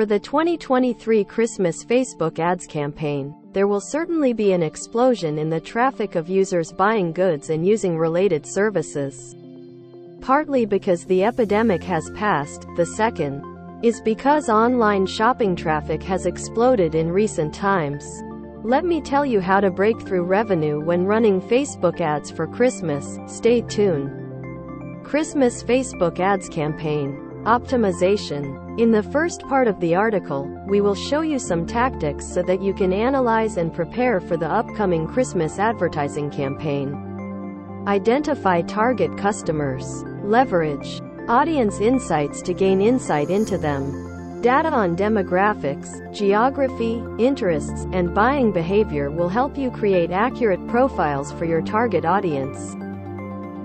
For the 2023 Christmas Facebook ads campaign, there will certainly be an explosion in the traffic of users buying goods and using related services. Partly because the epidemic has passed, the second is because online shopping traffic has exploded in recent times. Let me tell you how to break through revenue when running Facebook ads for Christmas. Stay tuned. Christmas Facebook ads campaign optimization. In the first part of the article, we will show you some tactics so that you can analyze and prepare for the upcoming Christmas advertising campaign. Identify target customers. Leverage audience insights to gain insight into them. Data on demographics, geography, interests, and buying behavior will help you create accurate profiles for your target audience.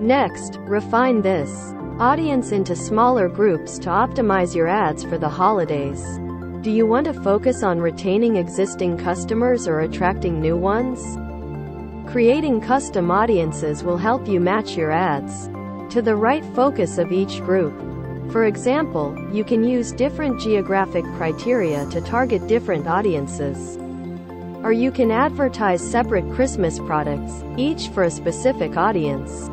Next, refine this audience into smaller groups to optimize your ads for the holidays. Do you want to focus on retaining existing customers or attracting new ones? Creating custom audiences will help you match your ads to the right focus of each group. For example, you can use different geographic criteria to target different audiences. Or you can advertise separate Christmas products, each for a specific audience.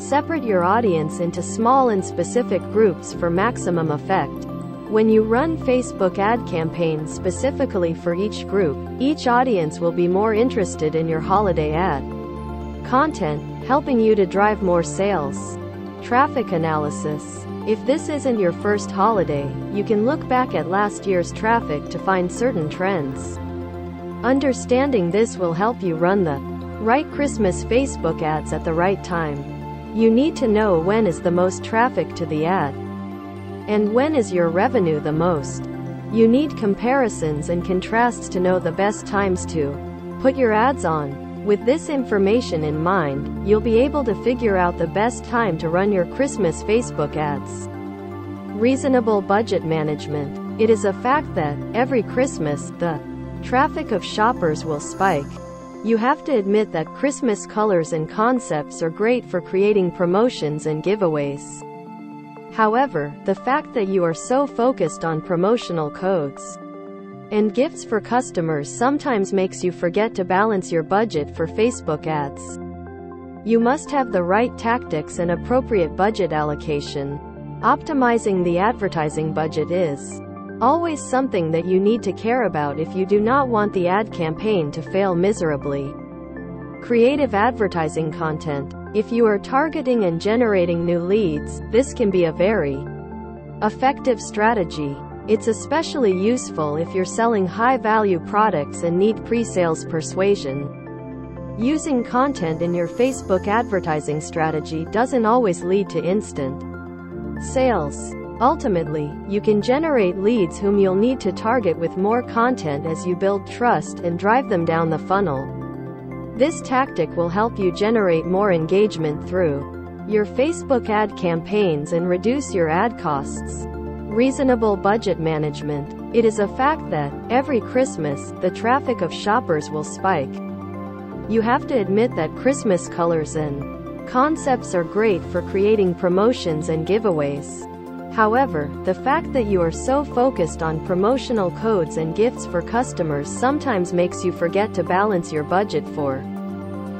Separate your audience into small and specific groups for maximum effect. When you run Facebook ad campaigns specifically for each group, each audience will be more interested in your holiday ad content, helping you to drive more sales. Traffic analysis. If this isn't your first holiday, you can look back at last year's traffic to find certain trends. Understanding this will help you run the right Christmas Facebook ads at the right time. You need to know when is the most traffic to the ad and when is your revenue the most. You need comparisons and contrasts to know the best times to put your ads on. With this information in mind, you'll be able to figure out the best time to run your Christmas Facebook ads. Reasonable budget management. It is a fact that every Christmas, the traffic of shoppers will spike. You have to admit that Christmas colors and concepts are great for creating promotions and giveaways. However, the fact that you are so focused on promotional codes and gifts for customers sometimes makes you forget to balance your budget for Facebook ads. You must have the right tactics and appropriate budget allocation. Optimizing the advertising budget is always something that you need to care about if you do not want the ad campaign to fail miserably. Creative advertising content. If you are targeting and generating new leads, this can be a very effective strategy. It's especially useful if you're selling high-value products and need pre-sales persuasion. Using content in your Facebook advertising strategy doesn't always lead to instant sales. Ultimately, you can generate leads whom you'll need to target with more content as you build trust and drive them down the funnel. This tactic will help you generate more engagement through your Facebook ad campaigns and reduce your ad costs. Reasonable budget management. It is a fact that every Christmas, the traffic of shoppers will spike. You have to admit that Christmas colors and concepts are great for creating promotions and giveaways. However, the fact that you are so focused on promotional codes and gifts for customers sometimes makes you forget to balance your budget for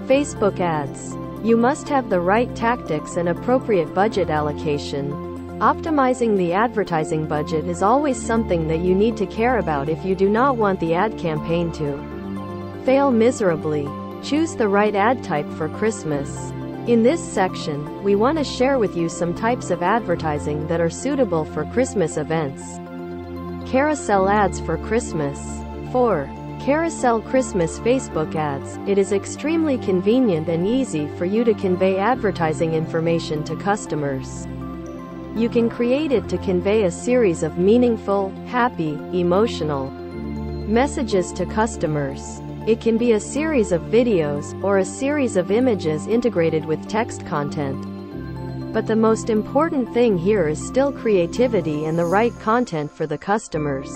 Facebook ads. You must have the right tactics and appropriate budget allocation. Optimizing the advertising budget is always something that you need to care about if you do not want the ad campaign to fail miserably. Choose the right ad type for Christmas. In this section, we want to share with you some types of advertising that are suitable for Christmas events. Carousel ads for Christmas. 4. Carousel Christmas Facebook ads. It is extremely convenient and easy for you to convey advertising information to customers. You can create it to convey a series of meaningful, happy, emotional messages to customers. It can be a series of videos, or a series of images integrated with text content. But the most important thing here is still creativity and the right content for the customers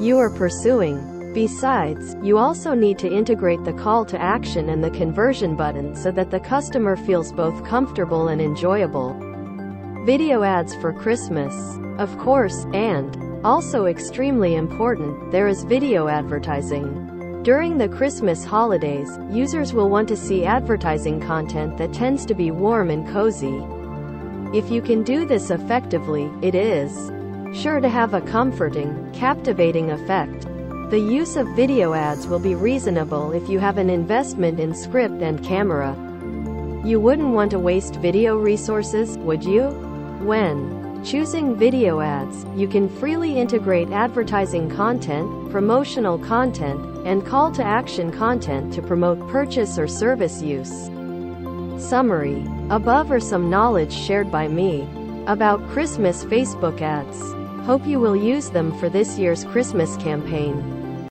you are pursuing. Besides, you also need to integrate the call to action and the conversion button so that the customer feels both comfortable and enjoyable. Video ads for Christmas. Of course, and Also extremely important, there is video advertising. During the Christmas holidays, users will want to see advertising content that tends to be warm and cozy. If you can do this effectively, it is sure to have a comforting, captivating effect. The use of video ads will be reasonable if you have an investment in script and camera. You wouldn't want to waste video resources, would you? When choosing video ads, you can freely integrate advertising content, promotional content, and call-to-action content to promote purchase or service use. Summary. Above are some knowledge shared by me about Christmas Facebook ads. Hope you will use them for this year's Christmas campaign.